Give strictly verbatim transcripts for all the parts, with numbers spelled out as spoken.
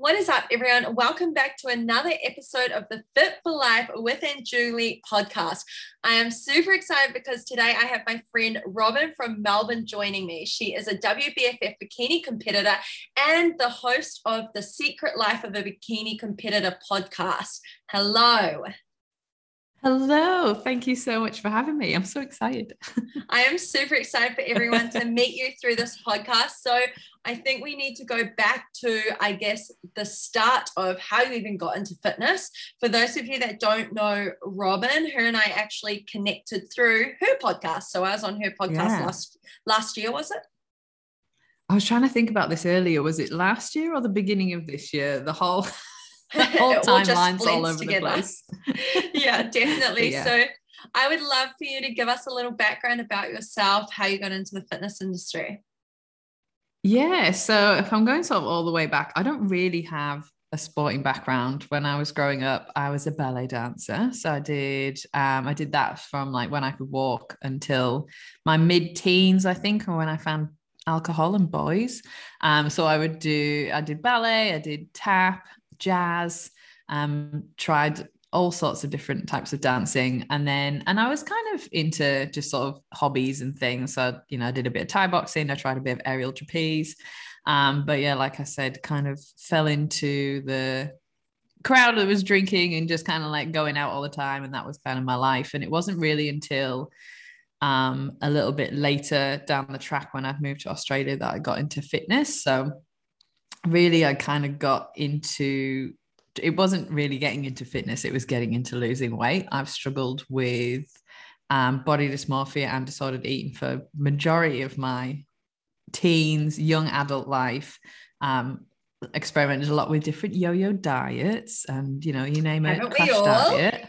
What is up, everyone? Welcome back to another episode of the Fit for Life with Julie podcast. I am super excited because today I have my friend Robin from Melbourne joining me. She is a W B F F bikini competitor and the host of The Secret Life of a Bikini Competitor podcast. Hello. Hello, thank you so much for having me. I'm so excited. I am super excited for everyone to meet you through this podcast. So I think we need to go back to, I guess, the start of how you even got into fitness. For those of you that don't know Robin, her and I actually connected through her podcast. So I was on her podcast yeah. last last year, was it? I was trying to think about this earlier. Was it last year or the beginning of this year? The whole... The whole timelines all over together. the place. Yeah, definitely. Yeah. So I would love for you to give us a little background about yourself, how you got into the fitness industry. Yeah, so if I'm going sort of all the way back, I don't really have a sporting background. When I was growing up, I was a ballet dancer. So I did um, I did that from like when I could walk until my mid-teens, I think, or when I found alcohol and boys. Um, so I would do, I did ballet, I did tap, jazz, um, tried all sorts of different types of dancing. And then, and I was kind of into just sort of hobbies and things. So, you know, I did a bit of Thai boxing. I tried a bit of aerial trapeze. Um, but yeah, like I said, kind of fell into the crowd that was drinking and just kind of like going out all the time. And that was kind of my life. And it wasn't really until um, a little bit later down the track when I'd moved to Australia that I got into fitness. So really, I kind of got into, it wasn't really getting into fitness, it was getting into losing weight. I've struggled with um, body dysmorphia and disordered eating for majority of my teens, young adult life. Um, experimented a lot with different yo-yo diets and, you know, you name it, crash diet.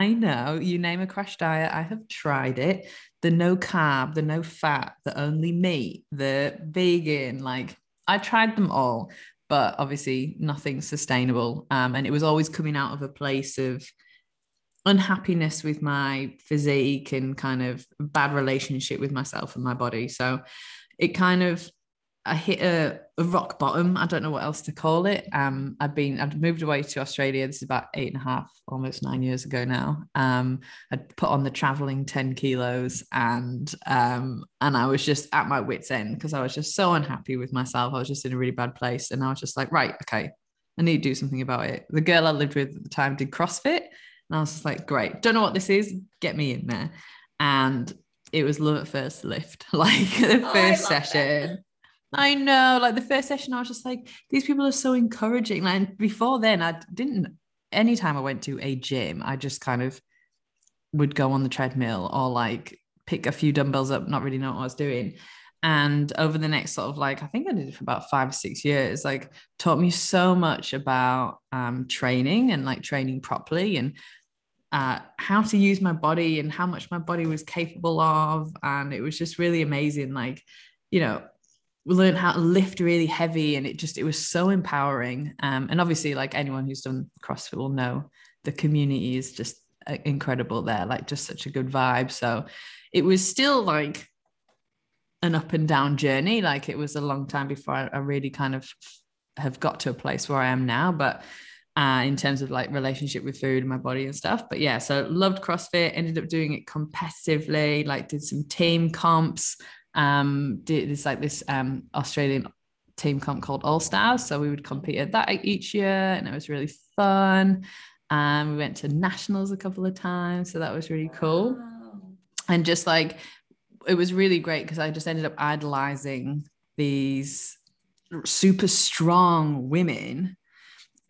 I know, you name a crash diet, I have tried it. The no carb, the no fat, the only meat, the vegan, like, I tried them all, but obviously nothing sustainable. Um, and it was always coming out of a place of unhappiness with my physique and kind of bad relationship with myself and my body. So it kind of, I hit a, a rock bottom. I don't know what else to call it. Um, I've been, I've moved away to Australia. This is about eight and a half, almost nine years ago now. Um, I'd put on the traveling ten kilos and, um, and I was just at my wit's end because I was just so unhappy with myself. I was just in a really bad place. And I was just like, right, okay, I need to do something about it. The girl I lived with at the time did CrossFit. And I was just like, great, don't know what this is. Get me in there. And it was love at first lift, like the first oh, session. That. I know, like the first session, I was just like, these people are so encouraging. Like before then, I didn't, anytime I went to a gym, I just kind of would go on the treadmill or like pick a few dumbbells up, not really know what I was doing. And over the next sort of like, I think I did it for about five or six years, like taught me so much about um, training and like training properly and Uh, how to use my body and how much my body was capable of. And it was just really amazing. Like, you know, we learned how to lift really heavy and it just, it was so empowering. Um, and obviously like anyone who's done CrossFit will know the community is just incredible there, like just such a good vibe. So it was still like an up and down journey. Like it was a long time before I, I really kind of have got to a place where I am now, but Uh, in terms of like relationship with food and my body and stuff. But yeah, so loved CrossFit, ended up doing it competitively, like did some team comps. Um, did this like this um, Australian team comp called All Stars. So we would compete at that each year and it was really fun. Um, we went to nationals a couple of times. So that was really cool. Wow. And just like, it was really great because I just ended up idolizing these super strong women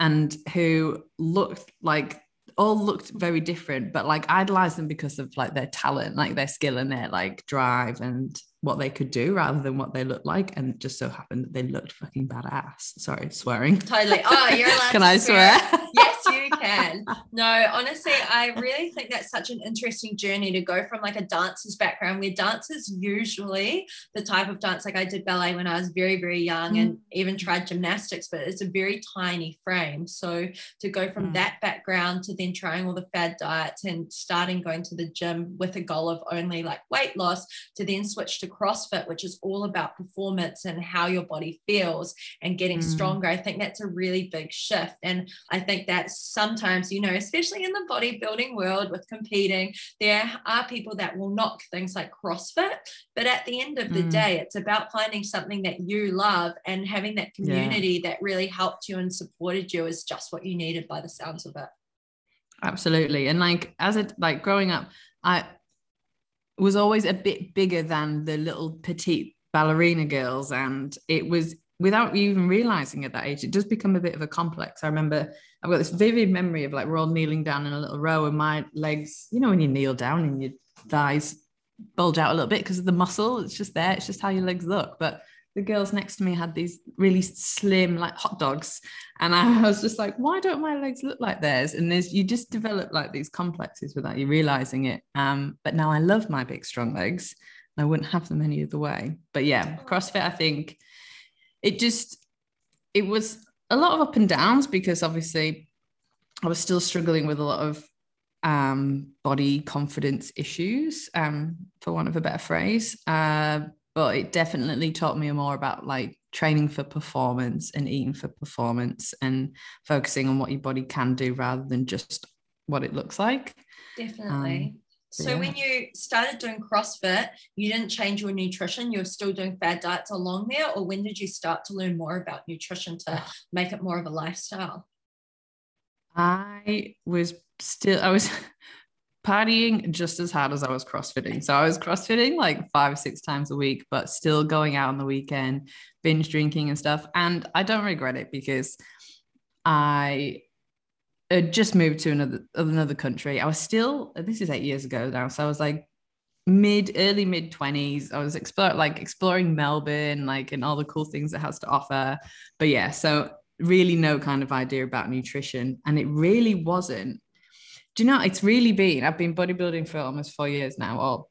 and who looked like, all looked very different, but like idolized them because of like their talent, like their skill and their like drive and what they could do rather than what they looked like. And it just so happened that they looked fucking badass. Sorry, swearing. Totally. Oh, you're allowed Can to I swear? swear? Yes, you you can. No, honestly, I really think that's such an interesting journey to go from like a dancer's background, where dancers usually, the type of dance, like I did ballet when I was very, very young mm. and even tried gymnastics, but it's a very tiny frame. So to go from mm. that background to then trying all the fad diets and starting going to the gym with a goal of only like weight loss, to then switch to CrossFit, which is all about performance and how your body feels and getting mm. stronger. I think that's a really big shift. And I think that sometimes, you know, especially in the bodybuilding world with competing, there are people that will knock things like CrossFit, but at the end of the mm. day, it's about finding something that you love, and having that community yeah. that really helped you and supported you is just what you needed by the sounds of it. Absolutely. And like, as a, like growing up, I was always a bit bigger than the little petite ballerina girls. And it was, without you even realizing at that age, it does become a bit of a complex. I remember I've got this vivid memory of like, we're all kneeling down in a little row, and my legs, you know, when you kneel down and your thighs bulge out a little bit because of the muscle, it's just there. It's just how your legs look. But the girls next to me had these really slim, like hot dogs. And I was just like, why don't my legs look like theirs? And there's, you just develop like these complexes without you realizing it. Um, but now I love my big, strong legs. And I wouldn't have them any other way. But yeah, CrossFit, I think it just, it was a lot of up and downs, because obviously I was still struggling with a lot of um, body confidence issues, um, for want of a better phrase. Uh, But it definitely taught me more about like training for performance and eating for performance, and focusing on what your body can do rather than just what it looks like. Definitely. Um, so yeah. When you started doing CrossFit, you didn't change your nutrition. You were still doing fad diets along there, or when did you start to learn more about nutrition to make it more of a lifestyle? I was still, I was... partying just as hard as I was CrossFitting. So I was CrossFitting like five or six times a week, but still going out on the weekend, binge drinking and stuff. And I don't regret it, because I had just moved to another another country. I was still, this is eight years ago now, so I was like mid, early mid twenties. I was explore, like exploring Melbourne, like, and all the cool things it has to offer. But yeah, so really no kind of idea about nutrition, and it really wasn't. Do you know, it's really been, I've been bodybuilding for almost four years now, or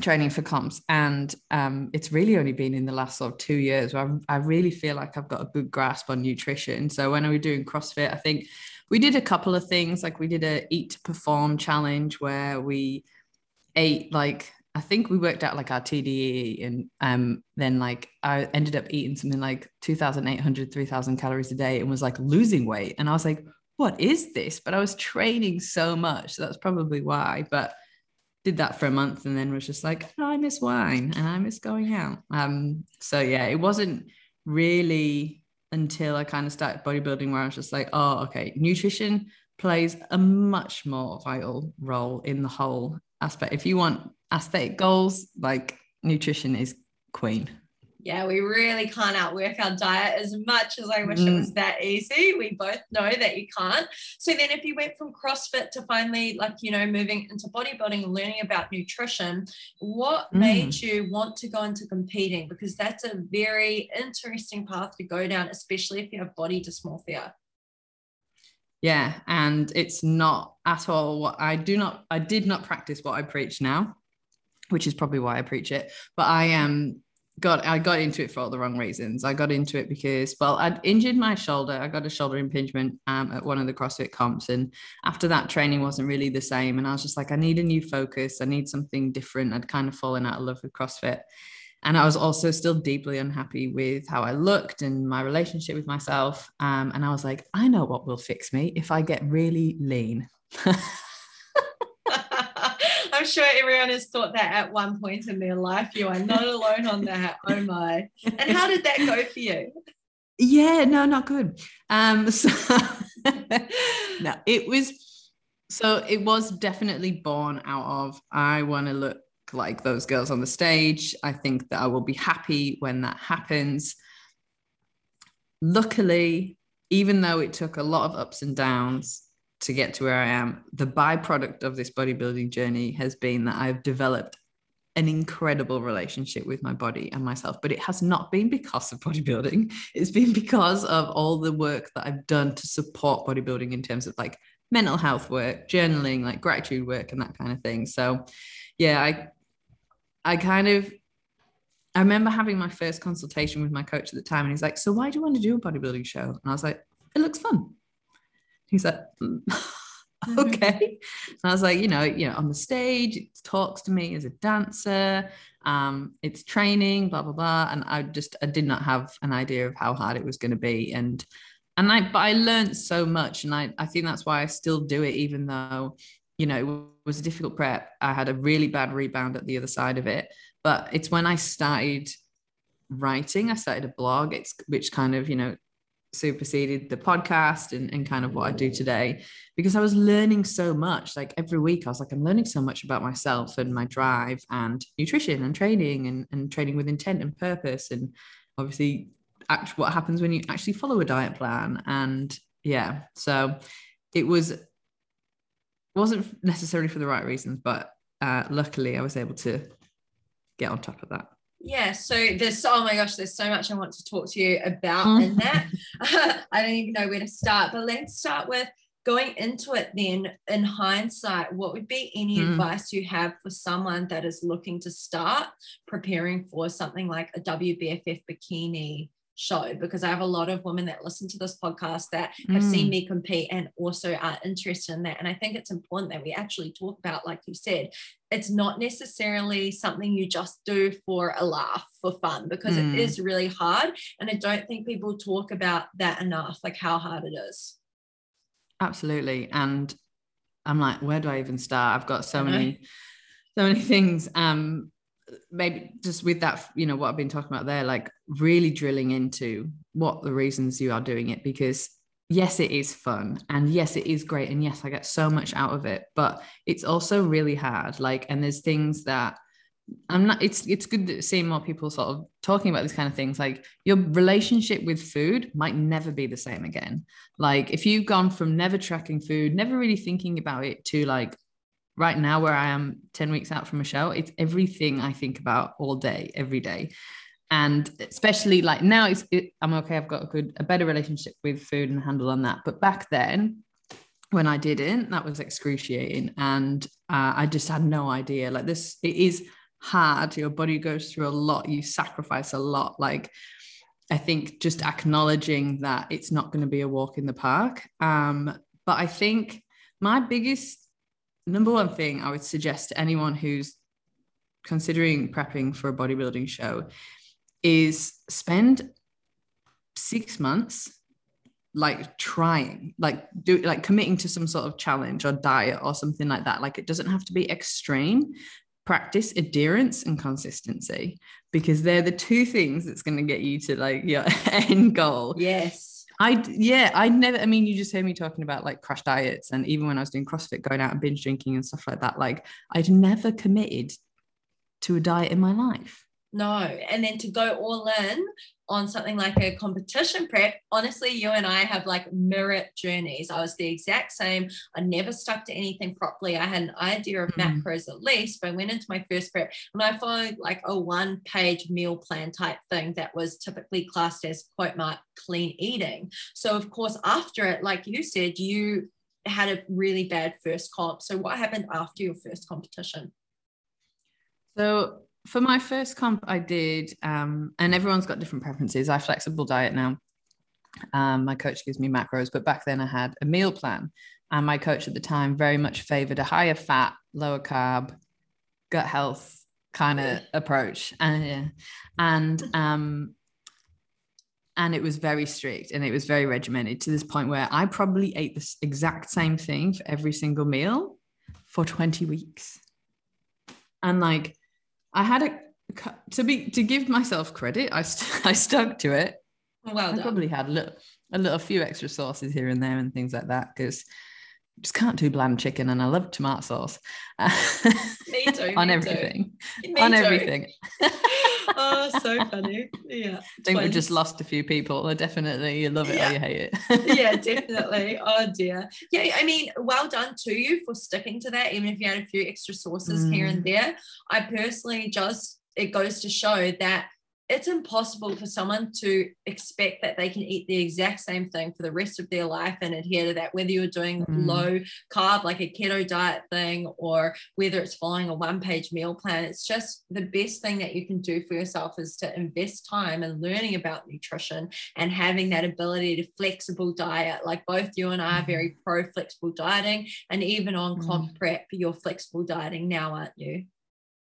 training for comps. And um, it's really only been in the last sort of two years where I'm, I really feel like I've got a good grasp on nutrition. So when I was doing CrossFit, I think we did a couple of things. Like we did a eat to perform challenge where we ate like, I think we worked out like our T D E, and um, then like I ended up eating something like two thousand eight hundred, three thousand calories a day, and was like losing weight. And I was like, what is this? But I was training so much. So that's probably why. But did that for a month, and then was just like, oh, I miss wine and I miss going out. Um, so yeah, it wasn't really until I kind of started bodybuilding where I was just like, oh, okay, nutrition plays a much more vital role in the whole aspect. If you want aesthetic goals, like nutrition is queen. Yeah, we really can't outwork our diet, as much as I wish mm. it was that easy. We both know that you can't. So then if you went from CrossFit to finally, like, you know, moving into bodybuilding and learning about nutrition, what mm. made you want to go into competing? Because that's a very interesting path to go down, especially if you have body dysmorphia. Yeah, and it's not at all what I do not, I did not practice what I preach now, which is probably why I preach it. But I am... Um, God, I got into it for all the wrong reasons. I got into it because, well, I'd injured my shoulder. I got a shoulder impingement um, at one of the CrossFit comps. And after that, training wasn't really the same. And I was just like, I need a new focus. I need something different. I'd kind of fallen out of love with CrossFit. And I was also still deeply unhappy with how I looked and my relationship with myself. Um, and I was like, I know what will fix me if I get really lean. I'm sure everyone has thought that at one point in their life. You are not alone on that. Oh my. And how did that go for you? Yeah, no, not good. Um, so no, it was, so it was definitely born out of, I want to look like those girls on the stage. I think that I will be happy when that happens. Luckily, even though it took a lot of ups and downs to get to where I am, the byproduct of this bodybuilding journey has been that I've developed an incredible relationship with my body and myself, but it has not been because of bodybuilding. It's been because of all the work that I've done to support bodybuilding in terms of like mental health work, journaling, like gratitude work and that kind of thing. So yeah, I, I kind of, I remember having my first consultation with my coach at the time, and he's like, "So why do you want to do a bodybuilding show?" And I was like, "It looks fun." He's like, mm. Okay. And I was like, you know, you know, on the stage, it talks to me as a dancer, um, it's training, blah, blah, blah. And I just, I did not have an idea of how hard it was going to be. And, and I, but I learned so much. And I, I think that's why I still do it, even though, you know, it was a difficult prep. I had a really bad rebound at the other side of it, but it's when I started writing, I started a blog, it's, which kind of, you know, superseded the podcast and, and kind of what I do today, because I was learning so much. Like every week I was like, I'm learning so much about myself and my drive and nutrition and training and, and training with intent and purpose, and obviously act, what happens when you actually follow a diet plan. And yeah, so it was wasn't necessarily for the right reasons, but uh, luckily I was able to get on top of that. Yeah, so there's, oh my gosh, there's so much I want to talk to you about in that. I don't even know where to start, but let's start with going into it then. In hindsight, what would be any mm. advice you have for someone that is looking to start preparing for something like a W B F F bikini show? Because I have a lot of women that listen to this podcast that mm. have seen me compete and also are interested in that. And I think it's important that we actually talk about, like you said, it's not necessarily something you just do for a laugh, for fun, because mm. it is really hard. And I don't think people talk about that enough, like how hard it is. Absolutely. And I'm like, where do I even start? I've got so many, so many things. Um, maybe just with that, you know, what I've been talking about there, like really drilling into what the reasons you are doing it, because yes, it is fun, and yes, it is great, and yes, I get so much out of it, but it's also really hard. Like, and there's things that I'm not, it's, it's good seeing more people sort of talking about these kind of things. Like your relationship with food might never be the same again. Like if you've gone from never tracking food, never really thinking about it, to like right now where I am ten weeks out from a show, it's everything I think about all day, every day. And especially like now it's, it, I'm okay. I've got a good, a better relationship with food and handle on that. But back then when I didn't, that was excruciating. And uh, I just had no idea. Like this, it is hard. Your body goes through a lot. You sacrifice a lot. Like I think just acknowledging that it's not going to be a walk in the park. Um, but I think my biggest, number one thing I would suggest to anyone who's considering prepping for a bodybuilding show is spend six months like trying, like do like committing to some sort of challenge or diet or something like that. Like it doesn't have to be extreme. Practice adherence and consistency, because they're the two things that's going to get you to like your end goal. Yes. I yeah, I never, I mean, you just heard me talking about like crash diets, and even when I was doing CrossFit, going out and binge drinking and stuff like that, like I'd never committed to a diet in my life. No. And then to go all in on something like a competition prep, honestly, you and I have like mirror journeys. I was the exact same. I never stuck to anything properly. I had an idea of mm. macros at least, but I went into my first prep and I followed like a one page meal plan type thing that was typically classed as quote mark clean eating. So of course, after it, like you said, you had a really bad first comp. So what happened after your first competition? So for my first comp, I did, um, and everyone's got different preferences. I have a flexible diet now. Um, my coach gives me macros, but back then I had a meal plan. And my coach at the time very much favored a higher fat, lower carb, gut health kind of approach. And, yeah. and, um, and it was very strict and it was very regimented to this point where I probably ate the exact same thing for every single meal for twenty weeks. And like, I had a, to be, to give myself credit, I, st- I stuck to it. Well done. I probably had a little, a little few extra sauces here and there and things like that, because just can't do bland chicken, and I love tomato sauce. Me too. On me everything. Too. Me on too. Everything. Oh, so funny. Yeah. I think we've just lost a few people. I definitely you love it yeah. or you hate it. Yeah, definitely. Oh dear. Yeah, I mean, well done to you for sticking to that, even if you had a few extra sources mm. here and there. I personally just, it goes to show that it's impossible for someone to expect that they can eat the exact same thing for the rest of their life and adhere to that, whether you're doing mm. low carb, like a keto diet thing, or whether it's following a one-page meal plan. It's just the best thing that you can do for yourself is to invest time in learning about nutrition and having that ability to flexible diet. Like both you and I are very pro flexible dieting, and even on mm. comp prep, you're flexible dieting now, aren't you?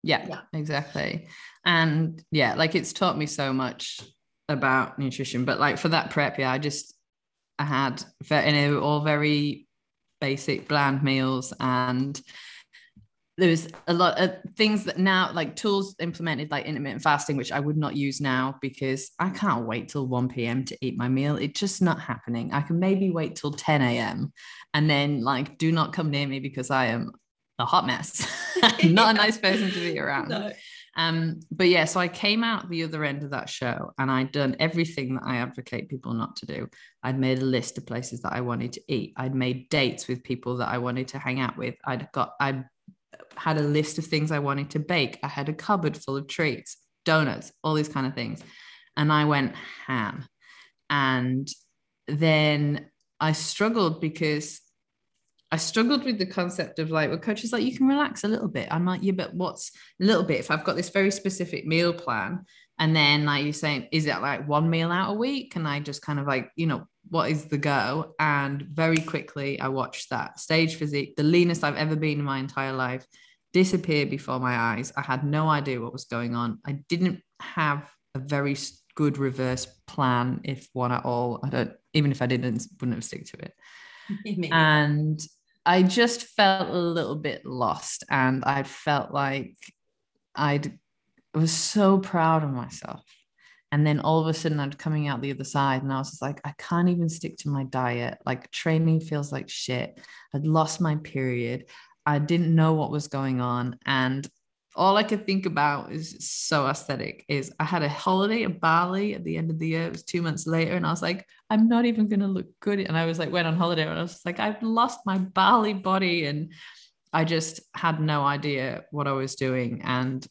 Yeah, yeah, exactly. And yeah, like it's taught me so much about nutrition. But like for that prep, yeah, I just, I had, you know, all very basic bland meals. And there was a lot of things that now, like tools implemented like intermittent fasting, which I would not use now because I can't wait till one p.m. to eat my meal. It's just not happening. I can maybe wait till ten a.m. and then like, do not come near me because I am a hot mess. Not yeah. a nice person to be around. No. Um, but yeah, so I came out the other end of that show and I'd done everything that I advocate people not to do. I'd made a list of places that I wanted to eat. I'd made dates with people that I wanted to hang out with. I'd got, I had a list of things I wanted to bake. I had a cupboard full of treats, donuts, all these kind of things. And I went ham. And then I struggled because I struggled with the concept of like, well, coach is like, you can relax a little bit. I'm like, yeah, but what's a little bit? If I've got this very specific meal plan, and then like you're saying, is it like one meal out a week? And I just kind of like, you know, what is the go? And very quickly I watched that stage physique, the leanest I've ever been in my entire life, disappear before my eyes. I had no idea what was going on. I didn't have a very good reverse plan, if one at all. I don't, even if I didn't, wouldn't have stick to it. And I just felt a little bit lost, and I felt like I'd I was so proud of myself. And then all of a sudden I'm coming out the other side and I was just like, I can't even stick to my diet. Like training feels like shit. I'd lost my period. I didn't know what was going on. And all I could think about is so aesthetic is I had a holiday at Bali at the end of the year. It was two months later. And I was like, I'm not even going to look good. And I was like, went on holiday and I was like, I've lost my Bali body. And I just had no idea what I was doing. And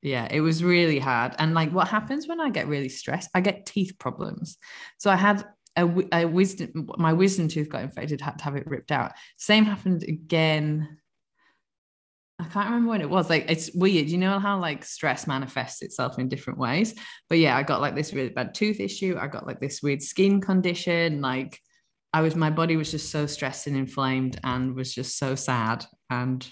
yeah, it was really hard. And like what happens when I get really stressed, I get teeth problems. So I had a, a wisdom, my wisdom tooth got infected, had to have it ripped out. Same happened again. I can't remember when it was. Like, it's weird. You know how like stress manifests itself in different ways, but yeah, I got like this really bad tooth issue. I got like this weird skin condition. Like I was, my body was just so stressed and inflamed and was just so sad. And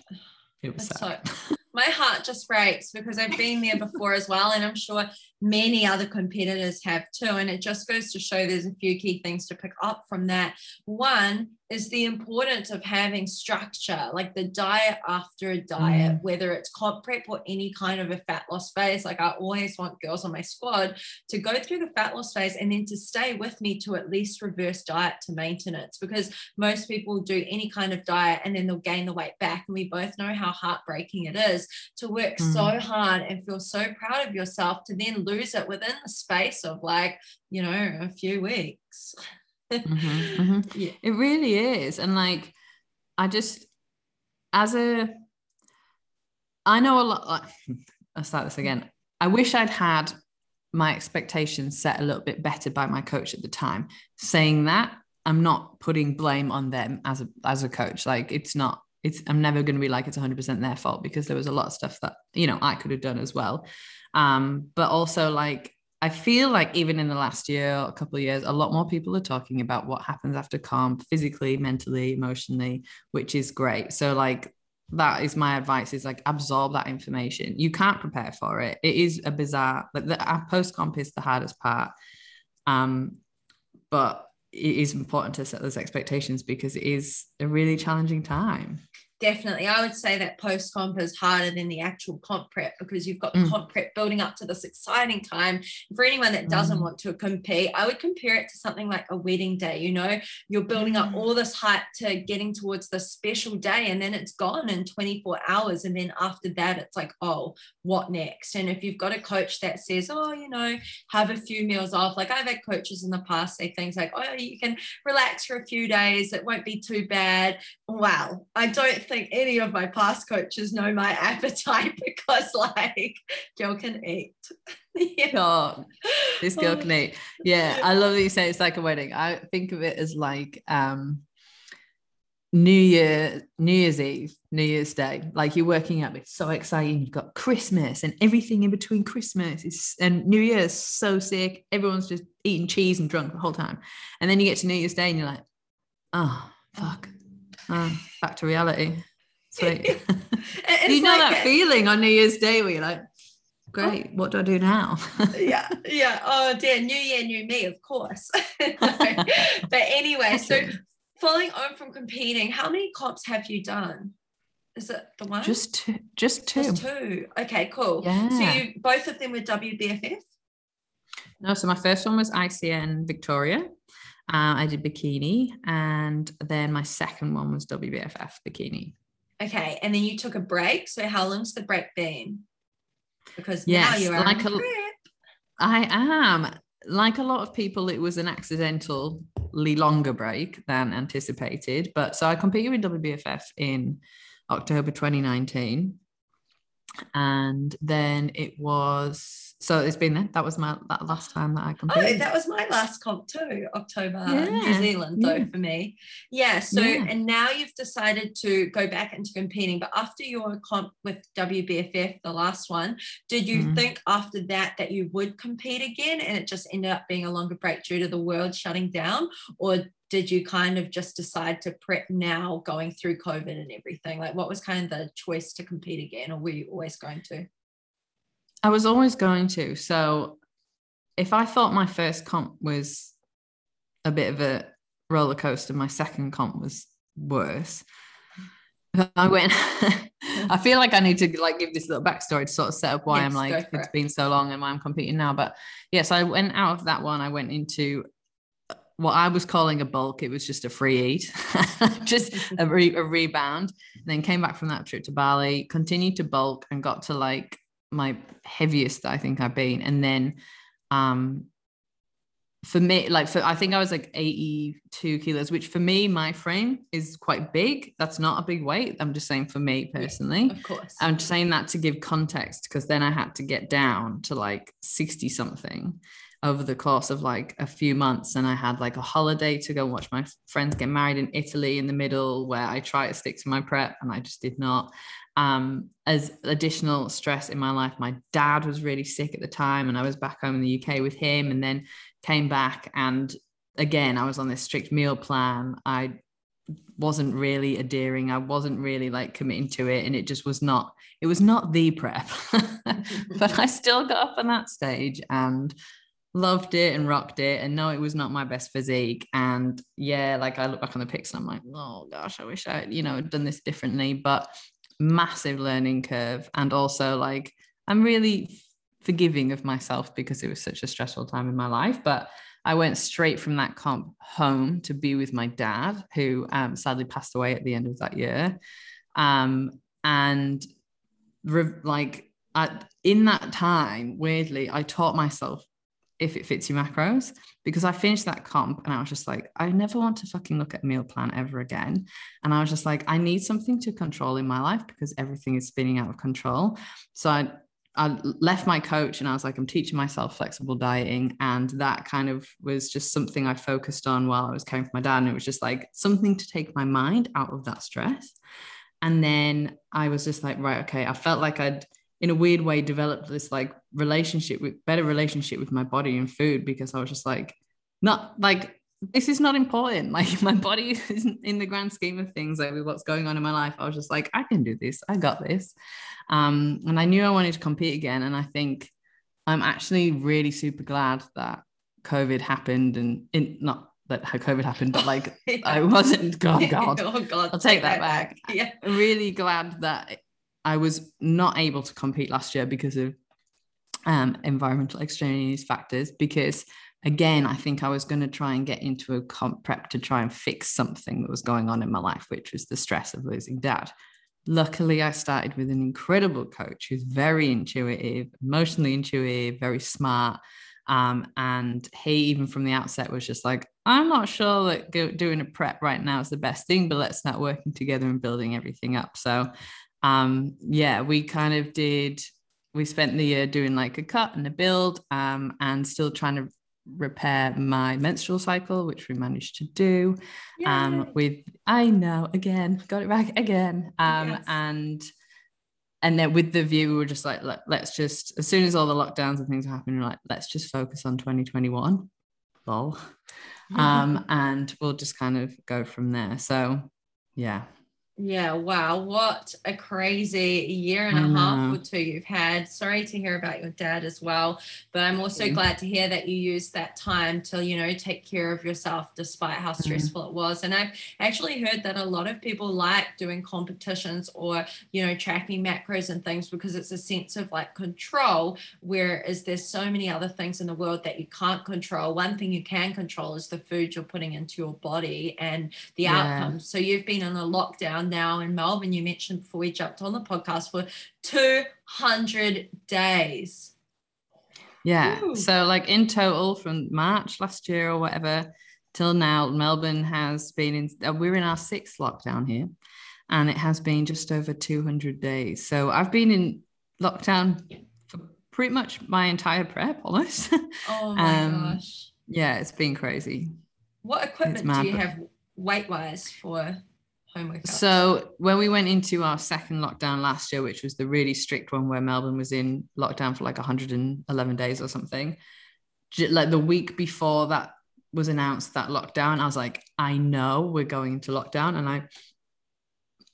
it was sad. So, my heart just breaks because I've been there before as well. And I'm sure many other competitors have too. And it just goes to show there's a few key things to pick up from that. One is the importance of having structure, like the diet after a diet, mm. whether it's comp prep or any kind of a fat loss phase. Like I always want girls on my squad to go through the fat loss phase and then to stay with me to at least reverse diet to maintenance, because most people do any kind of diet and then they'll gain the weight back. And we both know how heartbreaking it is to work mm. so hard and feel so proud of yourself to then lose it within the space of like, you know, a few weeks. mm-hmm, mm-hmm. Yeah. It really is. And like I just as a I know a lot like, I'll start this again. I wish I'd had my expectations set a little bit better by my coach at the time. Saying that, I'm not putting blame on them as a as a coach. Like it's not it's I'm never going to be like it's one hundred percent their fault, because there was a lot of stuff that, you know, I could have done as well. Um but also like I feel like even in the last year, a couple of years, a lot more people are talking about what happens after comp, physically, mentally, emotionally, which is great. So like, that is my advice, is like absorb that information. You can't prepare for it. It is a bizarre, like the post comp is the hardest part. Um, but it is important to set those expectations because it is a really challenging time. definitely. I would say that post-comp is harder than the actual comp prep, because you've got mm. the comp prep building up to this exciting time. For anyone that doesn't mm. want to compete, I would compare it to something like a wedding day. You know, you're building up all this hype to getting towards this special day, and then it's gone in twenty-four hours. And then after that, it's like, oh, what next? And if you've got a coach that says, oh, you know, have a few meals off. Like, I've had coaches in the past say things like, oh, you can relax for a few days, it won't be too bad. Wow, I don't think any of my past coaches know my appetite, because like, girl can eat. Yeah. Oh, this girl can eat. Yeah, I love that you say it's like a wedding. I think of it as like um New Year, New Year's Eve, New Year's Day. Like, you're working out, it's so exciting. You've got Christmas and everything in between Christmas is, and New Year's, so sick. Everyone's just eating cheese and drunk the whole time. And then you get to New Year's Day and you're like, oh, fuck. Oh, back to reality. Sweet. You like know that it. feeling on New Year's Day where you're like, great, oh, what do I do now? yeah yeah oh dear, new year, new me, of course. No. But anyway, so following on from competing, how many comps have you done? Is it the one? Just two. Just two. Just two. Okay, cool. Yeah. So you, both of them were W B F F? No, so my first one was I C N Victoria. Uh, I did bikini, and then my second one was W B F F bikini. Okay, and then you took a break. So how long's the break been? Because yes, now you're like on a trip. I am. Like a lot of people, it was an accidentally longer break than anticipated. But so I competed with W B F F in October twenty nineteen, and then it was, so it's been that that was my that last time that I competed. Oh, that was my last comp too, October. Yeah. New Zealand though, yeah, for me. Yeah, so yeah. And now you've decided to go back into competing, but after your comp with W B F F, the last one, did you mm. think after that that you would compete again, and it just ended up being a longer break due to the world shutting down? Or did you kind of just decide to prep now going through COVID and everything? Like, what was kind of the choice to compete again, or were you always going to? I was always going to. So if I thought my first comp was a bit of a roller coaster, my second comp was worse. I went, I feel like I need to like give this little backstory to sort of set up why yes, I'm like, it's it. been so long and why I'm competing now. But yes, yeah, so I went out of that one. I went into what I was calling a bulk. It was just a free eat, just a, re- a rebound. And then came back from that trip to Bali, continued to bulk, and got to like my heaviest that I think I've been. And then um, for me, like for, I think I was like eighty-two kilos, which for me, my frame is quite big. That's not a big weight. I'm just saying for me personally. Yeah, of course. I'm just saying that to give context, because then I had to get down to like sixty something over the course of like a few months. And I had like a holiday to go watch my friends get married in Italy in the middle, where I try to stick to my prep and I just did not. Um, as additional stress in my life, my dad was really sick at the time, and I was back home in the U K with him, and then came back. And again, I was on this strict meal plan. I wasn't really adhering. I wasn't really like committing to it. And it just was not, it was not the prep, but I still got up on that stage and loved it and rocked it. And no, it was not my best physique. And yeah, like I look back on the pics and I'm like, oh gosh, I wish I, you know, had done this differently. But massive learning curve. And also like, I'm really forgiving of myself because it was such a stressful time in my life. But I went straight from that comp home to be with my dad, who um, sadly passed away at the end of that year. Um, and re- like I, in that time, weirdly, I taught myself if it fits your macros, because I finished that comp and I was just like, I never want to fucking look at a meal plan ever again. And I was just like, I need something to control in my life because everything is spinning out of control. So I, I left my coach and I was like, I'm teaching myself flexible dieting. And that kind of was just something I focused on while I was caring for my dad. And it was just like something to take my mind out of that stress. And then I was just like, right, okay. I felt like I'd, in a weird way, developed this like relationship with better relationship with my body and food, because I was just like, not like, this is not important. Like, my body isn't in the grand scheme of things, like with what's going on in my life. I was just like, I can do this. I got this. Um, and I knew I wanted to compete again. And I think I'm actually really super glad that COVID happened, and in, not that COVID happened, but like yeah. I wasn't, God, God, oh God, I'll take that back. back. Yeah. I'm really glad that I was not able to compete last year because of um, environmental extraneous factors, because again, I think I was going to try and get into a comp prep to try and fix something that was going on in my life, which was the stress of losing dad. Luckily, I started with an incredible coach who's very intuitive, emotionally intuitive, very smart. Um, and he, even from the outset, was just like, I'm not sure that go- doing a prep right now is the best thing, but let's start working together and building everything up. So, um, yeah, we kind of did, we spent the year doing like a cut and a build, um, and still trying to repair my menstrual cycle, which we managed to do. Yay. um with I know again got it back again um yes. and and then with the view we were just like, let's just, as soon as all the lockdowns and things are happening, we're like, let's just focus on twenty twenty-one. Lol. Mm-hmm. um and we'll just kind of go from there. So yeah yeah wow, what a crazy year and a half or two you've had. Sorry to hear about your dad as well, but I'm also yeah. glad to hear that you used that time to, you know, take care of yourself despite how stressful yeah. it was. And I've actually heard that a lot of people like doing competitions or, you know, tracking macros and things because it's a sense of like control, whereas there's so many other things in the world that you can't control. One thing you can control is the food you're putting into your body and the yeah. outcomes. So you've been in a lockdown now in Melbourne, you mentioned before we jumped on the podcast, for two hundred days. Yeah. Ooh. So like in total from March last year or whatever till now, Melbourne has been in, uh, we're in our sixth lockdown here, and it has been just over two hundred days. So I've been in lockdown for pretty much my entire prep almost. Oh my um, gosh. Yeah, it's been crazy. What equipment mad, do you but... have weight-wise for So when we went into our second lockdown last year, which was the really strict one where Melbourne was in lockdown for like one hundred eleven days or something, like the week before that was announced, that lockdown, I was like, I know we're going into lockdown. And I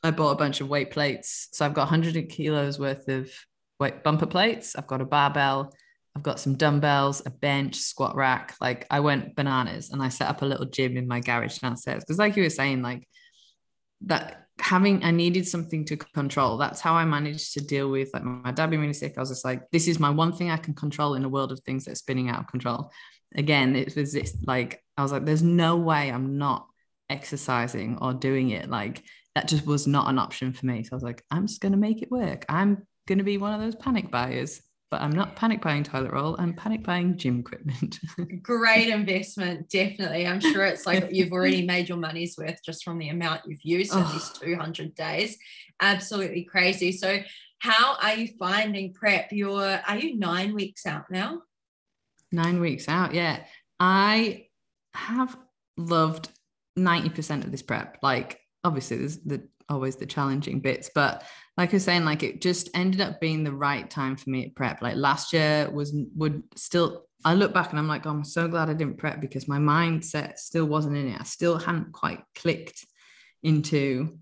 I bought a bunch of weight plates. So I've got one hundred kilos worth of weight bumper plates. I've got a barbell. I've got some dumbbells, a bench, squat rack. Like I went bananas and I set up a little gym in my garage downstairs. Because like you were saying, like, that having, I needed something to control. That's how I managed to deal with like my dad being really sick. I was just like, this is my one thing I can control in a world of things that's spinning out of control. Again, it was this, like, I was like, there's no way I'm not exercising or doing it. Like that just was not an option for me. So I was like, I'm just going to make it work. I'm going to be one of those panic buyers. But I'm not panic buying toilet roll, I'm panic buying gym equipment. Great investment, definitely. I'm sure it's like you've already made your money's worth just from the amount you've used oh. in these two hundred days. Absolutely crazy. So how are you finding prep? You're, are you nine weeks out now? Nine weeks out, yeah. I have loved ninety percent of this prep. Like obviously there's the always the challenging bits, but like I was saying, like it just ended up being the right time for me at prep. Like last year was would still, I look back and I'm like, oh, I'm so glad I didn't prep because my mindset still wasn't in it. I still hadn't quite clicked into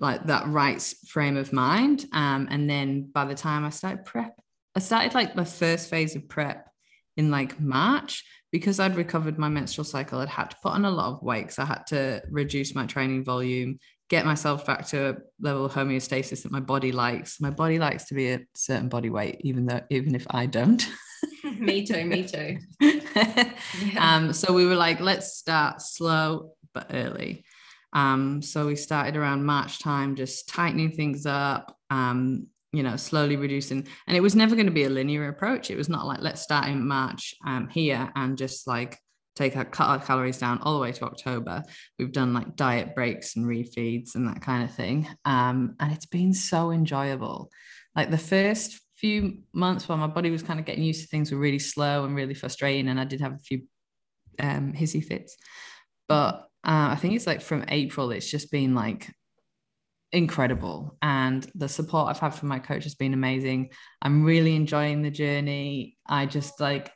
like that right frame of mind. Um, and then by the time I started prep, I started like the first phase of prep in like March because I'd recovered my menstrual cycle. I'd had to put on a lot of weight. So I had to reduce my training volume, get myself back to a level of homeostasis that my body likes. My body likes to be a certain body weight, even though, even if I don't. Me too, me too. Yeah. Um, so we were like, let's start slow, but early. Um, so we started around March time, just tightening things up, um, you know, slowly reducing. And it was never going to be a linear approach. It was not like, let's start in March um, here and just like, take our, cut our calories down all the way to October. We've done like diet breaks and refeeds and that kind of thing. Um, and it's been so enjoyable. Like the first few months while my body was kind of getting used to things were really slow and really frustrating. And I did have a few um, hissy fits, but uh, I think it's like from April, it's just been like incredible. And the support I've had from my coach has been amazing. I'm really enjoying the journey. I just like,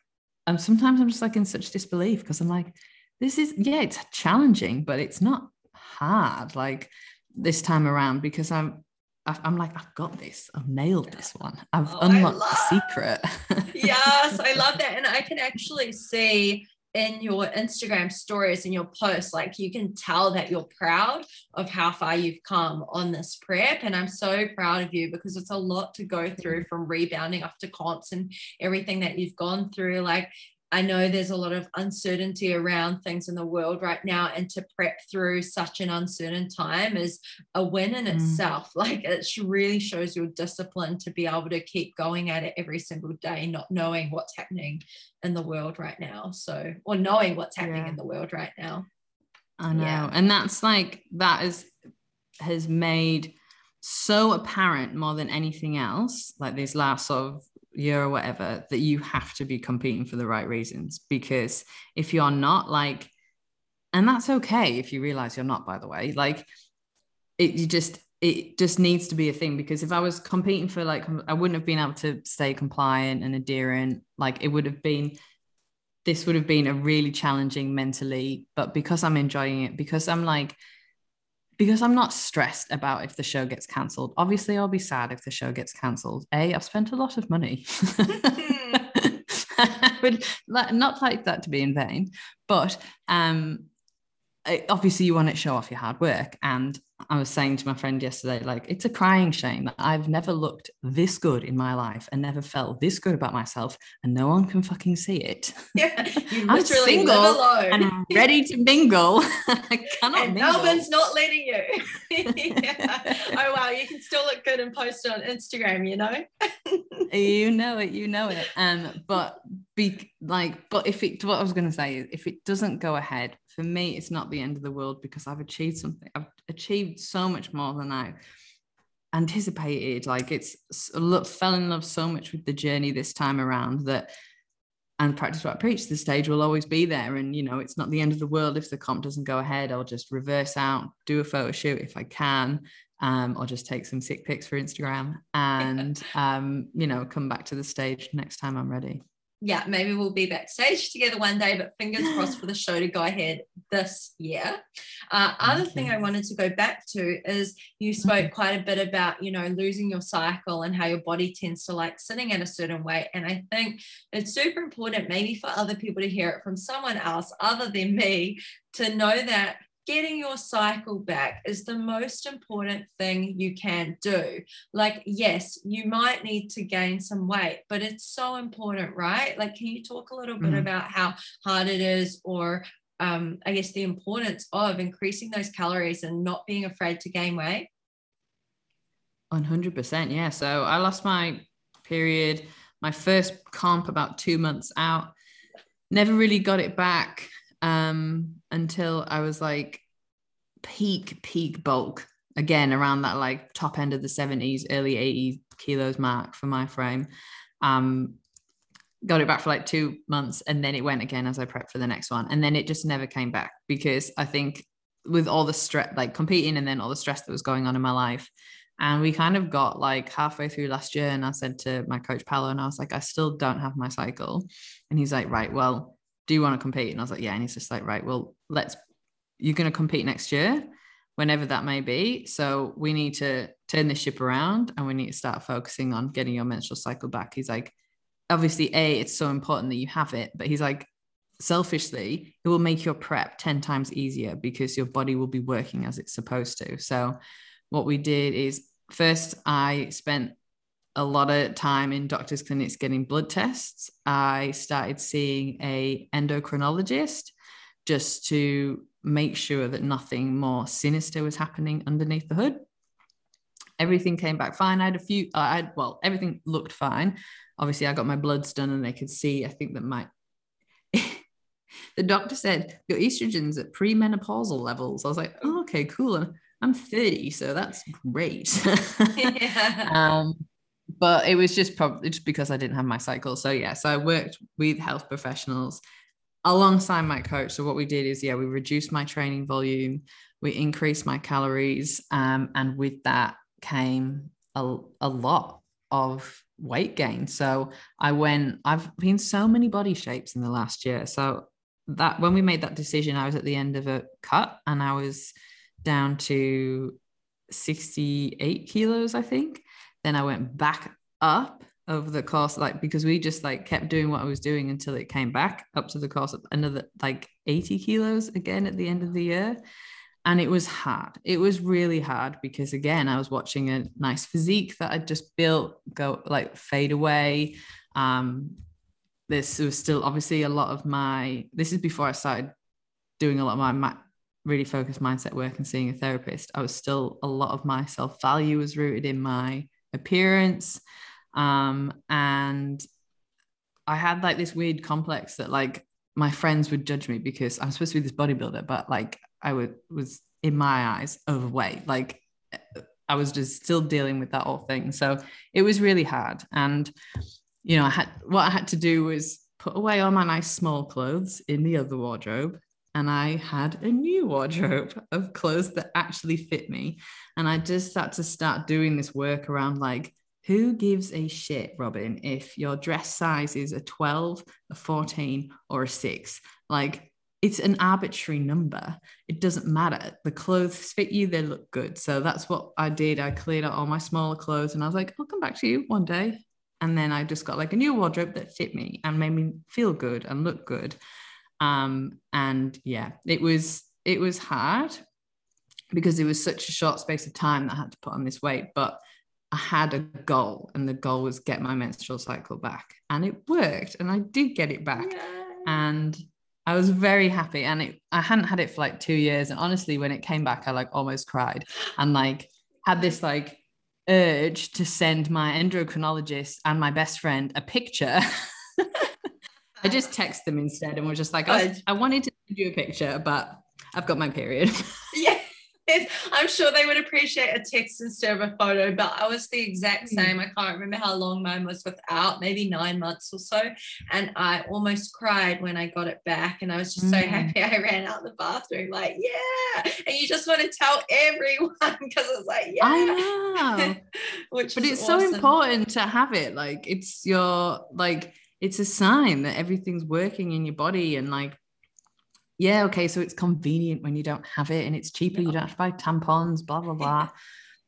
And sometimes I'm just like in such disbelief because I'm like, this is, yeah, it's challenging, but it's not hard like this time around because I'm, I'm like, I've got this. I've nailed this one. I've oh, unlocked love- the secret. Yes, I love that. And I can actually see in your Instagram stories and your posts, like you can tell that you're proud of how far you've come on this prep. And I'm so proud of you, because it's a lot to go through, from rebounding after comps and everything that you've gone through. Like, I know there's a lot of uncertainty around things in the world right now, and to prep through such an uncertain time is a win in mm. itself. Like, it really shows your discipline to be able to keep going at it every single day, not knowing what's happening in the world right now. So, or knowing what's happening yeah. in the world right now. I know. Yeah. And that's like, that is, has made so apparent more than anything else, like these last sort of year or whatever, that you have to be competing for the right reasons. Because if you're not, like, and that's okay if you realize you're not, by the way, like it, you just, it just needs to be a thing. Because if I was competing for, like, I wouldn't have been able to stay compliant and adherent. Like, it would have been, this would have been a really challenging mentally, but because I'm enjoying it, because I'm like, because I'm not stressed about if the show gets cancelled. Obviously, I'll be sad if the show gets cancelled. A, I've spent a lot of money. I would not like that to be in vain. But um, I, obviously, you want to show off your hard work. And I was saying to my friend yesterday, like, it's a crying shame that I've never looked this good in my life and never felt this good about myself, and no one can fucking see it. Yeah, you I'm single alone. And I'm ready to mingle. I cannot and mingle. Melbourne's not letting you. yeah. Oh wow, you can still look good and post it on Instagram, you know. you know it, you know it. Um, but be like, but if it, what I was going to say is, if it doesn't go ahead, for me, it's not the end of the world, because I've achieved something. I've achieved so much more than I anticipated. Like, it's look, fell in love so much with the journey this time around that, and practice what I preach, the stage will always be there. And, you know, it's not the end of the world. If the comp doesn't go ahead, I'll just reverse out, do a photo shoot if I can. Um, I'll just take some sick pics for Instagram and, um, you know, come back to the stage next time I'm ready. Yeah, maybe we'll be backstage together one day, but fingers crossed for the show to go ahead this year. Uh, other thing I wanted to go back to is you spoke quite a bit about, you know, losing your cycle and how your body tends to like sitting in a certain way. And I think it's super important, maybe for other people to hear it from someone else other than me, to know that getting your cycle back is the most important thing you can do. Like, yes, you might need to gain some weight, but it's so important, right? Like, can you talk a little bit mm. about how hard it is, or um, I guess the importance of increasing those calories and not being afraid to gain weight? one hundred percent, yeah. So I lost my period, my first comp about two months out, never really got it back. Um, until I was like peak, peak bulk again, around that like top end of the seventies, early eighty kilos mark for my frame. Um, got it back for like two months and then it went again as I prepped for the next one. And then it just never came back, because I think with all the stress, like competing and then all the stress that was going on in my life. And we kind of got like halfway through last year and I said to my coach Paolo, and I was like, I still don't have my cycle. And he's like, right, well, do you want to compete? And I was like, yeah. And he's just like, right, well, let's, you're going to compete next year, whenever that may be. So we need to turn this ship around and we need to start focusing on getting your menstrual cycle back. He's like, obviously, A, it's so important that you have it, but he's like, selfishly, it will make your prep ten times easier because your body will be working as it's supposed to. So what we did is, first, I spent a lot of time in doctors' clinics getting blood tests. I started seeing a endocrinologist just to make sure that nothing more sinister was happening underneath the hood. Everything came back fine. I had a few, I had, well, everything looked fine. Obviously, I got my bloods done and they could see, I think that my, the doctor said, your estrogen's at premenopausal levels. I was like, oh, okay, cool. And I'm thirty, so that's great. yeah. um, But it was just probably just because I didn't have my cycle. So yeah, so I worked with health professionals alongside my coach. So what we did is, yeah, we reduced my training volume, we increased my calories. Um, and with that came a, a lot of weight gain. So I went, I've been so many body shapes in the last year. So that when we made that decision, I was at the end of a cut and I was down to sixty-eight kilos, I think. Then I went back up of the course, like, because we just like kept doing what I was doing until it came back up to the course of another like eighty kilos again at the end of the year. And it was hard. It was really hard because again, I was watching a nice physique that I'd just built go like fade away. Um, this was still obviously a lot of my, this is before I started doing a lot of my, my really focused mindset work and seeing a therapist. I was still, a lot of my self-value was rooted in my appearance. Um, and I had like this weird complex that like my friends would judge me because I'm supposed to be this bodybuilder, but like I would, was in my eyes overweight. Like I was just still dealing with that whole thing. So it was really hard. And, you know, I had, what I had to do was put away all my nice small clothes in the other wardrobe. And I had a new wardrobe of clothes that actually fit me. And I just had to start doing this work around like, who gives a shit, Robin, if your dress size is a twelve, a fourteen, or a six? Like, it's an arbitrary number. It doesn't matter. The clothes fit you, they look good. So that's what I did. I cleared out all my smaller clothes and I was like, I'll come back to you one day. And then I just got like a new wardrobe that fit me and made me feel good and look good. Um, and yeah, it was, it was hard because it was such a short space of time that I had to put on this weight, but I had a goal, and the goal was get my menstrual cycle back, and it worked, and I did get it back. Yay. And I was very happy, and it, I hadn't had it for like two years. And honestly, when it came back, I like almost cried and like had this like urge to send my endocrinologist and my best friend a picture. I just text them instead and was just like, I, I wanted to send you a picture, but I've got my period. Yeah. I'm sure they would appreciate a text instead of a photo, but I was the exact same. I can't remember how long mine was without, maybe nine months or so, and I almost cried when I got it back, and I was just mm. so happy. I ran out the bathroom like, yeah, and you just want to tell everyone because it's like, yeah, I know. Which but it's awesome. So important to have it, like it's your, like it's a sign that everything's working in your body, and like, yeah, okay, so it's convenient when you don't have it, and it's cheaper, yeah. You don't have to buy tampons, blah, blah, blah.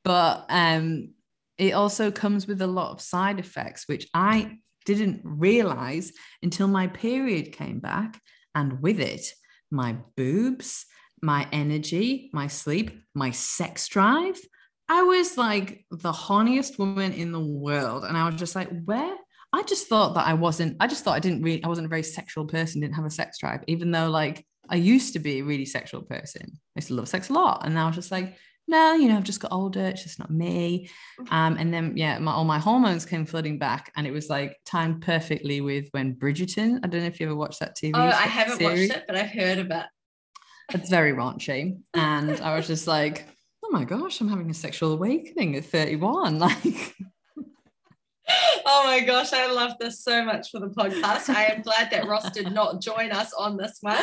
But um, it also comes with a lot of side effects, which I didn't realize until my period came back, and with it, my boobs, my energy, my sleep, my sex drive. I was like the horniest woman in the world, and I was just like, where? I just thought that I wasn't, I just thought I didn't really, I wasn't a very sexual person, didn't have a sex drive, even though like I used to be a really sexual person. I used to love sex a lot. And I was just like, no, you know, I've just got older. It's just not me. Um, and then, yeah, my, all my hormones came flooding back, and it was like timed perfectly with when Bridgerton, I don't know if you ever watched that T V. Oh, I haven't series. watched it, but I've heard of it. It's very raunchy. And I was just like, oh my gosh, I'm having a sexual awakening at thirty-one. Like, oh my gosh, I love this so much for the podcast. I am glad that Ross did not join us on this one.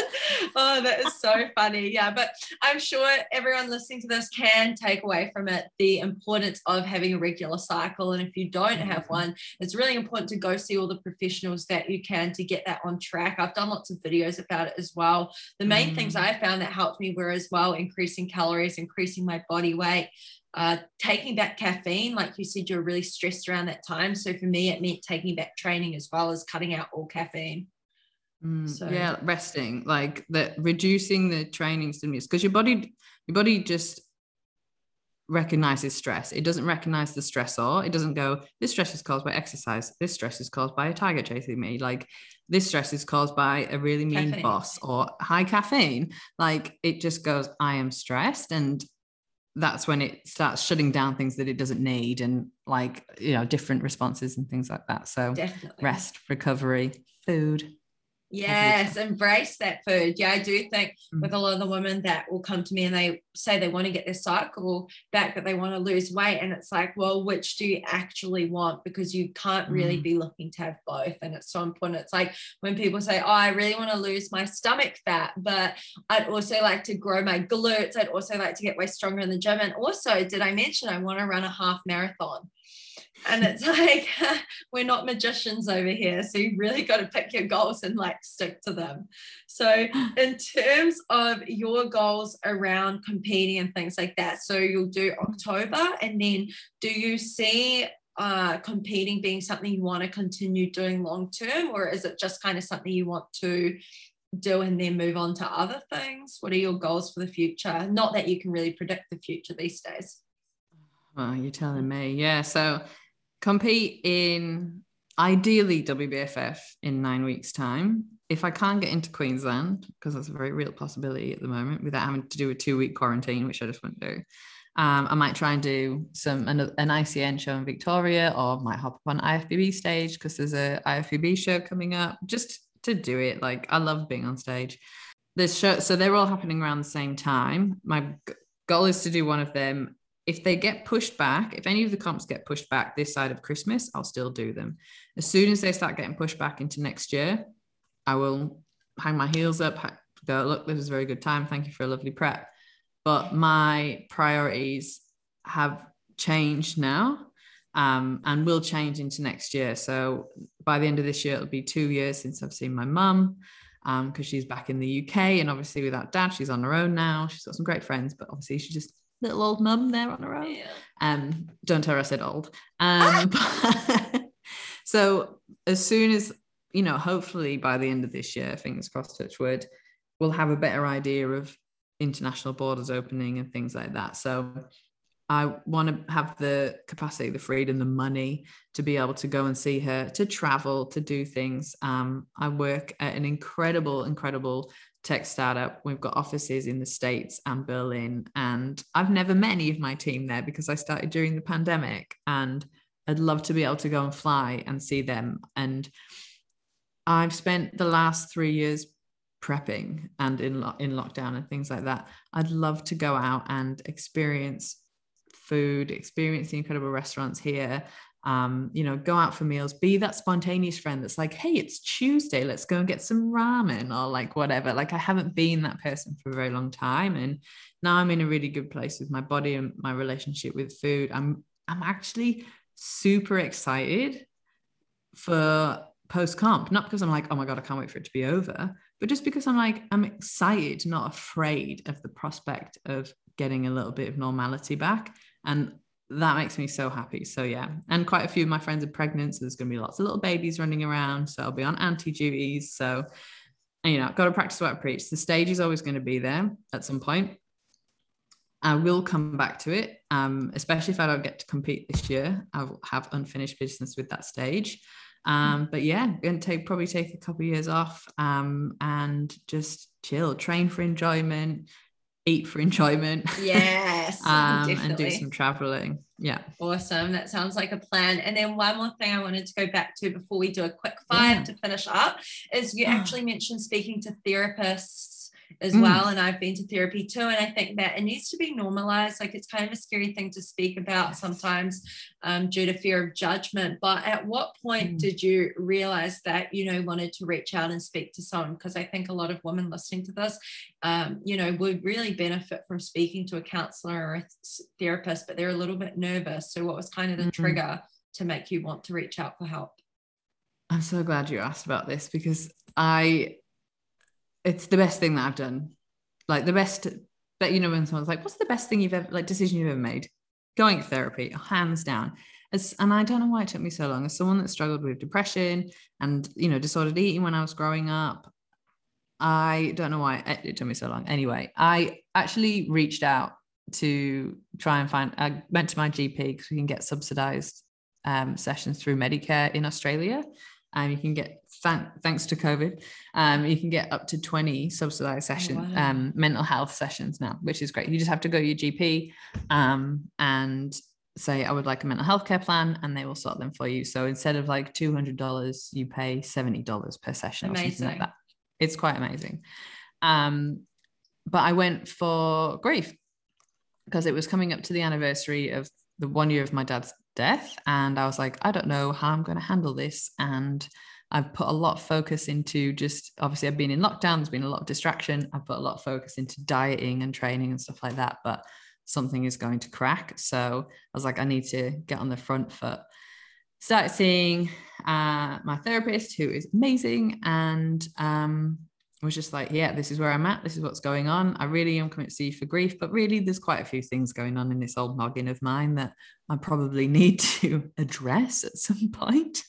Oh, that is so funny. Yeah, but I'm sure everyone listening to this can take away from it the importance of having a regular cycle. And if you don't have one, it's really important to go see all the professionals that you can to get that on track. I've done lots of videos about it as well. The main mm-hmm. things I found that helped me were as well increasing calories, increasing my body weight, Uh, taking back caffeine. Like you said, you're really stressed around that time, so for me it meant taking back training as well as cutting out all caffeine. mm, so yeah resting, like that, reducing the training stimulus, because your body your body just recognizes stress. It doesn't recognize the stressor. It doesn't go, this stress is caused by exercise, this stress is caused by a tiger chasing me, like this stress is caused by a really mean caffeine. boss or high caffeine. Like it just goes, I am stressed, and that's when it starts shutting down things that it doesn't need, and like, you know, different responses and things like that. So definitely. Rest, recovery, food. Yes, everything. Embrace that food. Yeah, I do think mm. with a lot of the women that will come to me and they say they want to get their cycle back, that they want to lose weight, and it's like, well, which do you actually want? Because you can't really mm. be looking to have both, and it's so important. It's like when people say, oh, I really want to lose my stomach fat, but I'd also like to grow my glutes, I'd also like to get way stronger in the gym, and also, did I mention I want to run a half marathon? And it's like, we're not magicians over here, so you really got to pick your goals and like stick to them. So in terms of your goals around competing and things like that, so you'll do October, and then do you see uh, competing being something you want to continue doing long term, or is it just kind of something you want to do and then move on to other things? What are your goals for the future? Not that you can really predict the future these days. Oh, you're telling me. Yeah, so compete in ideally W B F F in nine weeks time. If I can't get into Queensland, because that's a very real possibility at the moment without having to do a two-week quarantine, which I just wouldn't do, um, I might try and do some an, an I C N show in Victoria, or might hop up on I F B B stage because there's a I F B B show coming up, just to do it. Like, I love being on stage. There's show, so they're all happening around the same time. My g- goal is to do one of them. If they get pushed back, if any of the comps get pushed back this side of Christmas, I'll still do them. As soon as they start getting pushed back into next year, I will hang my heels up, go, look, this was a very good time. Thank you for a lovely prep. But my priorities have changed now, um, and will change into next year. So by the end of this year, it'll be two years since I've seen my mum, um, because she's back in the U K. And obviously without dad, she's on her own now. She's got some great friends, but obviously she just... little old mum there on her own. Yeah. Um, don't tell her I said old. Um, but, so as soon as, you know, hopefully by the end of this year, fingers crossed, touch wood, we'll have a better idea of international borders opening and things like that. So I want to have the capacity, the freedom, the money to be able to go and see her, to travel, to do things. Um, I work at an incredible, incredible tech startup. We've got offices in the States and Berlin, and I've never met any of my team there because I started during the pandemic, and I'd love to be able to go and fly and see them. And I've spent the last three years prepping and in lo- in lockdown and things like that. I'd love to go out and experience food, experience the incredible restaurants here, um, you know, go out for meals, be that spontaneous friend that's like, hey, it's Tuesday, let's go and get some ramen, or like whatever. Like, I haven't been that person for a very long time, and now I'm in a really good place with my body and my relationship with food. I'm I'm actually super excited for post-comp, not because I'm like, oh my God, I can't wait for it to be over, but just because I'm like, I'm excited, not afraid of the prospect of getting a little bit of normality back. And that makes me so happy. So yeah, and quite a few of my friends are pregnant, so there's going to be lots of little babies running around, so I'll be on auntie duties. So, you know, I've got to practice what I preach. The stage is always going to be there at some point. I will come back to it, um, especially if I don't get to compete this year. I will have unfinished business with that stage. Um, but yeah, I'm going to take, probably take a couple of years off, um, and just chill, train for enjoyment, eat for enjoyment. Yes. um, and do some traveling. Yeah. Awesome. That sounds like a plan. And then one more thing I wanted to go back to before we do a quick five yeah. to finish up is you actually mentioned speaking to therapists as mm. well. And I've been to therapy too. And I think that it needs to be normalized. Like, it's kind of a scary thing to speak about yes. sometimes um, due to fear of judgment. But at what point mm. did you realize that, you know, wanted to reach out and speak to someone? Because I think a lot of women listening to this, um, you know, would really benefit from speaking to a counselor or a therapist, but they're a little bit nervous. So what was kind of the mm-hmm. trigger to make you want to reach out for help? I'm so glad you asked about this, because I... it's the best thing that I've done. Like, the best, but you know, when someone's like, what's the best thing you've ever, like, decision you've ever made? Going to therapy, hands down. As, and I don't know why it took me so long. As someone that struggled with depression and, you know, disordered eating when I was growing up, I don't know why it, it took me so long. Anyway, I actually reached out to try and find, I went to my G P because we can get subsidized um, sessions through Medicare in Australia. And um, you can get, thanks to COVID, um, you can get up to twenty subsidized sessions, oh, wow. um, mental health sessions now, which is great. You just have to go to your G P um, and say, I would like a mental health care plan, and they will sort them for you. So instead of like two hundred dollars, you pay seventy dollars per session. Amazing. Or something like that. It's quite amazing. Um, but I went for grief because it was coming up to the anniversary of the one year of my dad's death. And I was like, I don't know how I'm going to handle this. And I've put a lot of focus into just, obviously I've been in lockdown, there's been a lot of distraction. I've put a lot of focus into dieting and training and stuff like that, but something is going to crack. So I was like, I need to get on the front foot. Started seeing uh, my therapist, who is amazing. And um, I was just like, yeah, this is where I'm at. This is what's going on. I really am coming to see you for grief, but really there's quite a few things going on in this old noggin of mine that I probably need to address at some point.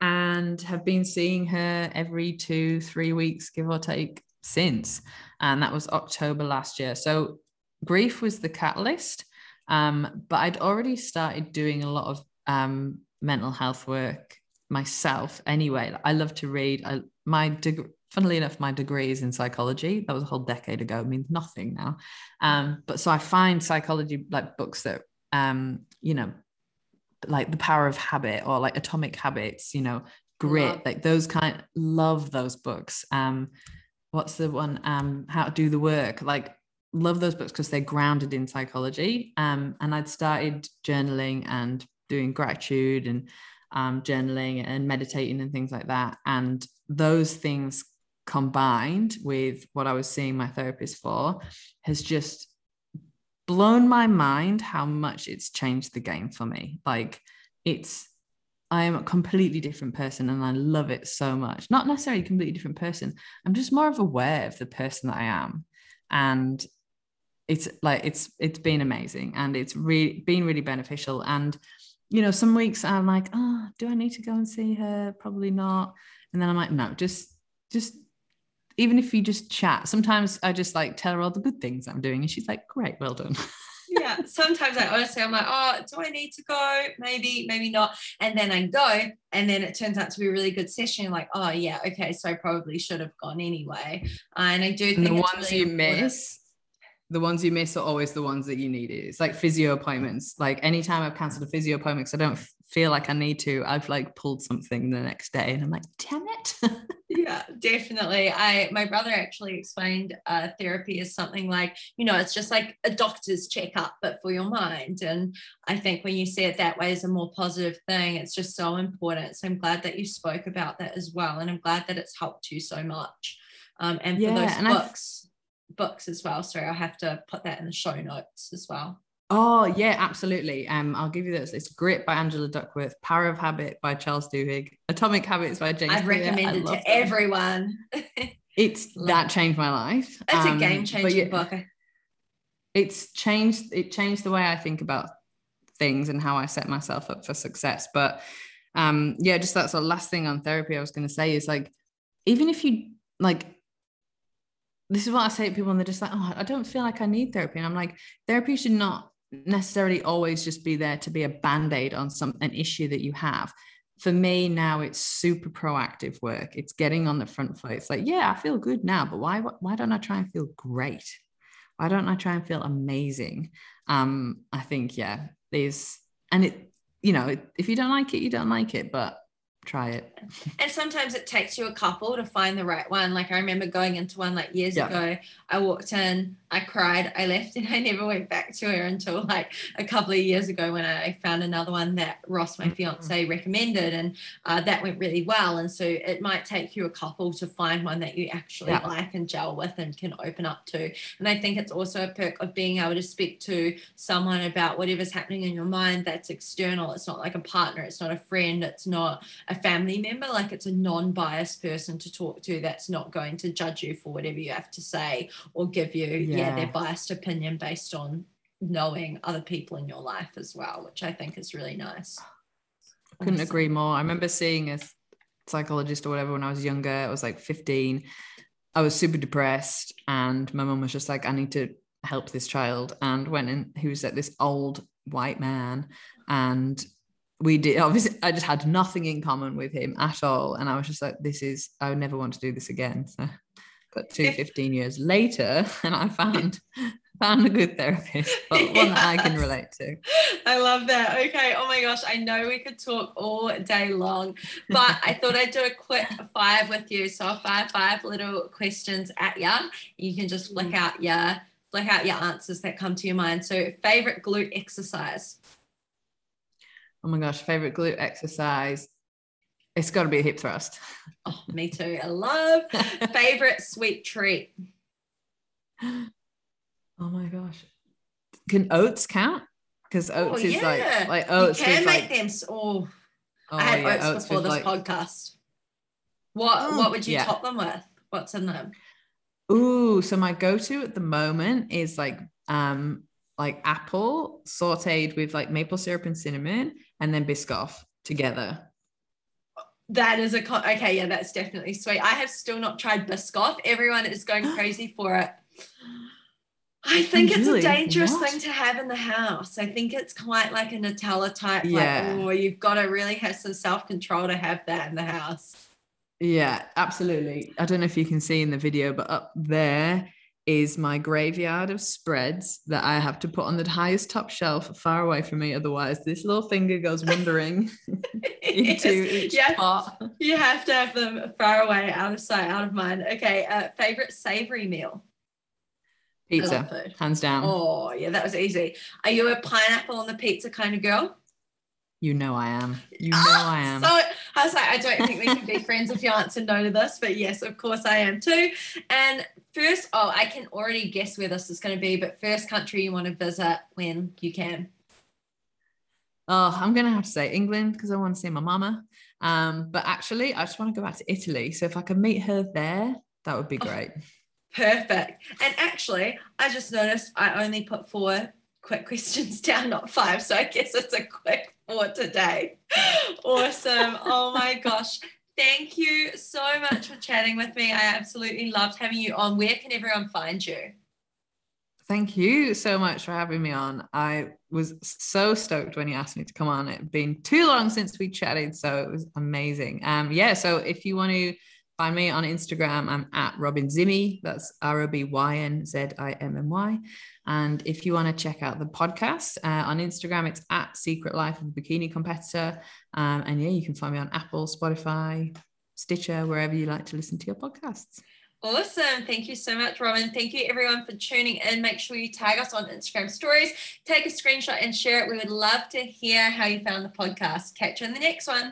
And have been seeing her every two, three weeks, give or take, since. And that was October last year. So grief was the catalyst. Um, but I'd already started doing a lot of um, mental health work myself anyway. I love to read. I, my degree, funnily enough, my degree is in psychology. That was a whole decade ago. It means nothing now. Um, but so I find psychology, like books that, um, you know, like The Power of Habit or like Atomic Habits, you know, Grit, love. Like those kind, love those books. Um, what's the one, um, How to Do the Work, like love those books because they're grounded in psychology. Um, and I'd started journaling and doing gratitude and um, journaling and meditating and things like that. And those things combined with what I was seeing my therapist for has just blown my mind how much it's changed the game for me. Like it's, I am a completely different person and I love it so much. Not necessarily a completely different person. I'm just more of aware of the person that I am. And it's like, it's, it's been amazing and it's really been really beneficial. And, you know, some weeks I'm like, oh, do I need to go and see her? Probably not. And then I'm like, no, just, just, even if you just chat, sometimes I just like tell her all the good things I'm doing and she's like, great, well done. Yeah. Sometimes I honestly, I'm like, oh, do I need to go? Maybe, maybe not. And then I go and then it turns out to be a really good session. You're like, oh yeah. Okay. So I probably should have gone anyway. Uh, and I do think and the ones really you important. miss, the ones you miss are always the ones that you needed. It's like physio appointments. Like anytime I've canceled a physio appointment because I don't feel like I need to, I've like pulled something the next day and I'm like, damn it. Yeah, definitely. I, my brother actually explained uh, therapy as something like, you know, it's just like a doctor's checkup, but for your mind. And I think when you see it that way as a more positive thing, it's just so important. So I'm glad that you spoke about that as well. And I'm glad that it's helped you so much. Um, and yeah, for those and books, I've... books as well. Sorry, I'll have to put that in the show notes as well. Oh yeah, absolutely. Um, I'll give you this. It's Grit by Angela Duckworth, Power of Habit by Charles Duhigg, Atomic Habits by James. I've recommended it to everyone. It's that changed my life. It's um, a game changing book. It's changed. It changed the way I think about things and how I set myself up for success. But um, yeah, just that's the last thing on therapy I was going to say is like, even if you like. This is what I say to people and they're just like, oh, I don't feel like I need therapy. And I'm like, therapy should not necessarily always just be there to be a band-aid on some an issue that you have. For me now, it's super proactive work. It's getting on the front foot. It's like, yeah, I feel good now, but why, why don't I try and feel great? Why don't I try and feel amazing? Um, I think, yeah, there's, and it, you know, if you don't like it, you don't like it, but try it. And sometimes it takes you a couple to find the right one. Like I remember going into one like years yeah. ago. I walked in, I cried, I left, and I never went back to her until like a couple of years ago when I found another one that Ross, my fiance, mm-hmm. recommended, and uh, that went really well. And so it might take you a couple to find one that you actually yeah. like and gel with and can open up to. And I think it's also a perk of being able to speak to someone about whatever's happening in your mind that's external. It's not like a partner, it's not a friend, it's not a family member. Like it's a non-biased person to talk to that's not going to judge you for whatever you have to say or give you yeah, yeah their biased opinion based on knowing other people in your life as well, which I think is really nice. I couldn't awesome. agree more. I remember seeing a psychologist or whatever when I was younger. I was like fifteen. I was super depressed and my mum was just like, I need to help this child, and went in, he was like this old white man, and we did, obviously I just had nothing in common with him at all, and I was just like, this is, I would never want to do this again. So got to fifteen years later and I found found a good therapist, but yes. one that I can relate to. I love that. Okay, oh my gosh, I know we could talk all day long, but I thought I'd do a quick five with you. So I'll fire five little questions at ya. You can just flick out your flick out your answers that come to your mind. So favorite glute exercise? Oh my gosh, favorite glute exercise. It's got to be a hip thrust. Oh, me too. I love. Favorite sweet treat. Oh my gosh. Can oats count? Because oats oh, is yeah. like, like oats. You can is make like, them. Oh, oh, I had yeah, oats, oats before this like, podcast. What, oh, what would you yeah. top them with? What's in them? Ooh, so my go-to at the moment is like um like apple sauteed with like maple syrup and cinnamon, and then Biscoff together. That is a co- okay, yeah, that's definitely sweet. I have still not tried Biscoff. Everyone is going crazy for it. I think and it's really, a dangerous what? thing to have in the house. I think it's quite like a Nutella type. Yeah. Like, oh, you've got to really have some self-control to have that in the house. Yeah, absolutely. I don't know if you can see in the video, but up there is my graveyard of spreads that I have to put on the highest top shelf far away from me. Otherwise, this little finger goes wandering into each yeah. pot. You have to have them far away, out of sight, out of mind. Okay, uh, favourite savoury meal? Pizza, hands down. Oh, yeah, that was easy. Are you a pineapple on the pizza kind of girl? You know I am. You know oh, I am. So I was like, I don't think we can be friends if you answer no to this, but yes, of course I am too. And first, oh, I can already guess where this is going to be, but first country you want to visit when you can? Oh, I'm going to have to say England because I want to see my mama. Um, but actually, I just want to go back to Italy. So if I could meet her there, that would be great. Oh. Perfect. And actually, I just noticed I only put four quick questions down, not five. So I guess it's a quick four today. Awesome. Oh my gosh. Thank you so much for chatting with me. I absolutely loved having you on. Where can everyone find you? Thank you so much for having me on. I was so stoked when you asked me to come on. It's been too long since we chatted, so it was amazing. Um, yeah, so if you want to find me on Instagram, I'm at Robin Zimmy. That's R O B Y N Z I M M Y. And if you want to check out the podcast uh, on Instagram, it's at Secret Life of a Bikini Competitor. Um, and yeah, you can find me on Apple, Spotify, Stitcher, wherever you like to listen to your podcasts. Awesome. Thank you so much, Robin. Thank you everyone for tuning in. Make sure you tag us on Instagram stories, take a screenshot and share it. We would love to hear how you found the podcast. Catch you in the next one.